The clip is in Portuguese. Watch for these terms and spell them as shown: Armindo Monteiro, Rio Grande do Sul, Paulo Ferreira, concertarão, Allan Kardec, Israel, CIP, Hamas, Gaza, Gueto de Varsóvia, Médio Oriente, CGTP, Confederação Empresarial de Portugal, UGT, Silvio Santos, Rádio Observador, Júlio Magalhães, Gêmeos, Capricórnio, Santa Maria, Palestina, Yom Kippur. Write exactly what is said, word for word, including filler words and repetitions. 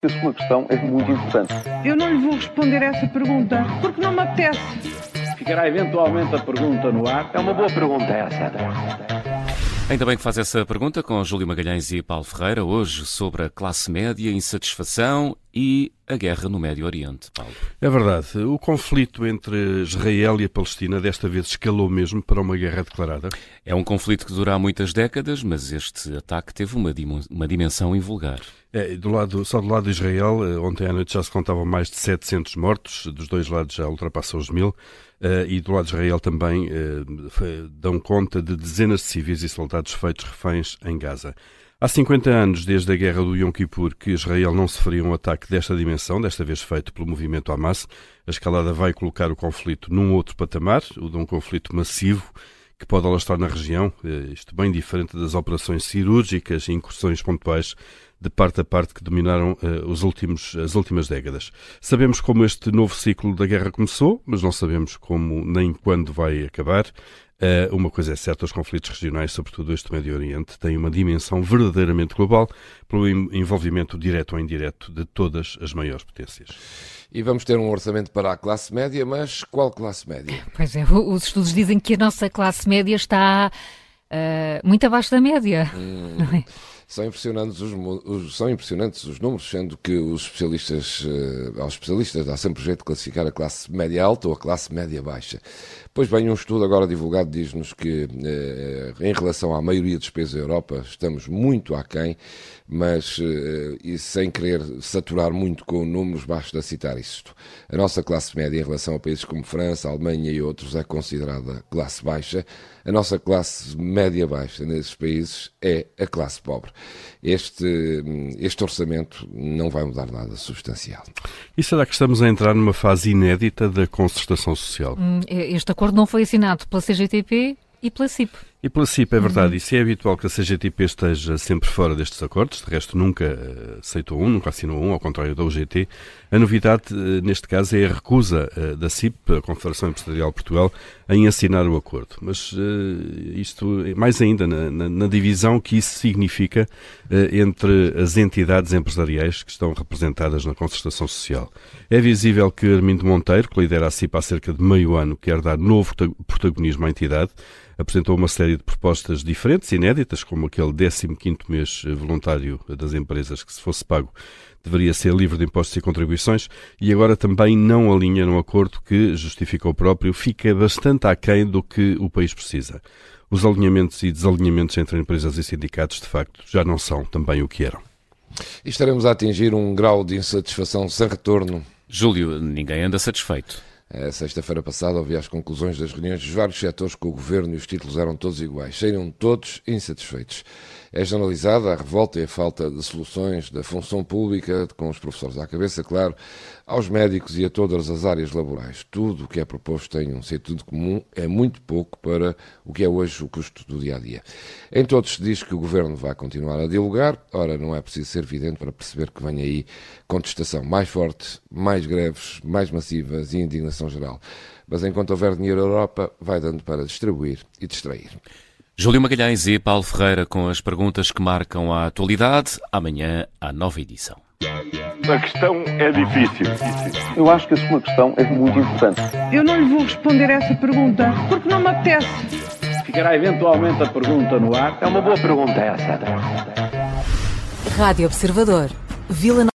A sua questão é muito importante. Eu não lhe vou responder essa pergunta, porque não me apetece. Ficará eventualmente a pergunta no ar. É uma boa pergunta essa. Ainda bem que faz essa pergunta com Júlio Magalhães e Paulo Ferreira, hoje sobre a classe média, insatisfação e a guerra no Médio Oriente, Paulo. É verdade. O conflito entre Israel e a Palestina desta vez escalou mesmo para uma guerra declarada? É um conflito que dura há muitas décadas, mas este ataque teve uma, dim- uma dimensão invulgar. É, do lado, só do lado de Israel, ontem à noite já se contavam mais de setecentos mortos, dos dois lados já ultrapassam os mil, uh, e do lado de Israel também uh, dão conta de dezenas de civis e soldados feitos reféns em Gaza. Há cinquenta anos, desde a guerra do Yom Kippur, que Israel não sofria um ataque desta dimensão, desta vez feito pelo movimento Hamas. A escalada vai colocar o conflito num outro patamar, o de um conflito massivo que pode alastrar na região, isto bem diferente das operações cirúrgicas e incursões pontuais de parte a parte que dominaram uh, os últimos, as últimas décadas. Sabemos como este novo ciclo da guerra começou, mas não sabemos como nem quando vai acabar. Uh, uma coisa é certa, os conflitos regionais, sobretudo este Médio Oriente, têm uma dimensão verdadeiramente global pelo im- envolvimento direto ou indireto de todas as maiores potências. E vamos ter um orçamento para a classe média, mas qual classe média? Pois é, os estudos dizem que a nossa classe média está uh, muito abaixo da média, hum. não é? São impressionantes os, os, são impressionantes os números, sendo que os especialistas, eh, aos especialistas dá sempre jeito de classificar a classe média alta ou a classe média baixa. Pois bem, um estudo agora divulgado diz-nos que eh, em relação à maioria dos países da Europa estamos muito aquém, mas eh, e sem querer saturar muito com números, basta citar isto. A nossa classe média em relação a países como França, Alemanha e outros é considerada classe baixa. A nossa classe média baixa nesses países é a classe pobre. Este, este orçamento não vai mudar nada substancial. E será que estamos a entrar numa fase inédita da concertação social? Este acordo não foi assinado pela C G T P e pela C I P. E pela C I P, é verdade. Uhum. E se é habitual que a C G T P esteja sempre fora destes acordos, de resto nunca aceitou um, nunca assinou um, ao contrário da U G T, a novidade neste caso é a recusa da C I P, a Confederação Empresarial de Portugal, em assinar o acordo. Mas isto, mais ainda, na, na, na divisão que isso significa entre as entidades empresariais que estão representadas na concertação social. É visível que Armindo Monteiro, que lidera a C I P há cerca de meio ano, quer dar novo protagonismo à entidade, apresentou uma série de propostas diferentes, inéditas, como aquele décimo quinto mês voluntário das empresas que, se fosse pago, deveria ser livre de impostos e contribuições, e agora também não alinha num acordo que, justifica o próprio, fica bastante aquém do que o país precisa. Os alinhamentos e desalinhamentos entre empresas e sindicatos, de facto, já não são também o que eram. E estaremos a atingir um grau de insatisfação sem retorno. Júlio, ninguém anda satisfeito. A sexta-feira passada ouvi as conclusões das reuniões dos vários setores com o Governo e os títulos eram todos iguais, saíram todos insatisfeitos. É generalizada a revolta e a falta de soluções da função pública, com os professores à cabeça, claro, aos médicos e a todas as áreas laborais. Tudo o que é proposto tem um sentido comum, é muito pouco para o que é hoje o custo do dia-a-dia. Em todos se diz que o Governo vai continuar a dialogar, ora, não é preciso ser vidente para perceber que vem aí contestação mais forte, mais greves, mais massivas e indignação geral. Mas enquanto houver dinheiro, a Europa vai dando para distribuir e distrair. Júlio Magalhães e Paulo Ferreira com as perguntas que marcam a atualidade. Amanhã, a nova edição. A questão é difícil. Eu acho que a sua questão é muito importante. Eu não lhe vou responder essa pergunta porque não me apetece. Ficará eventualmente a pergunta no ar. É uma boa pergunta essa. Rádio Observador. Vila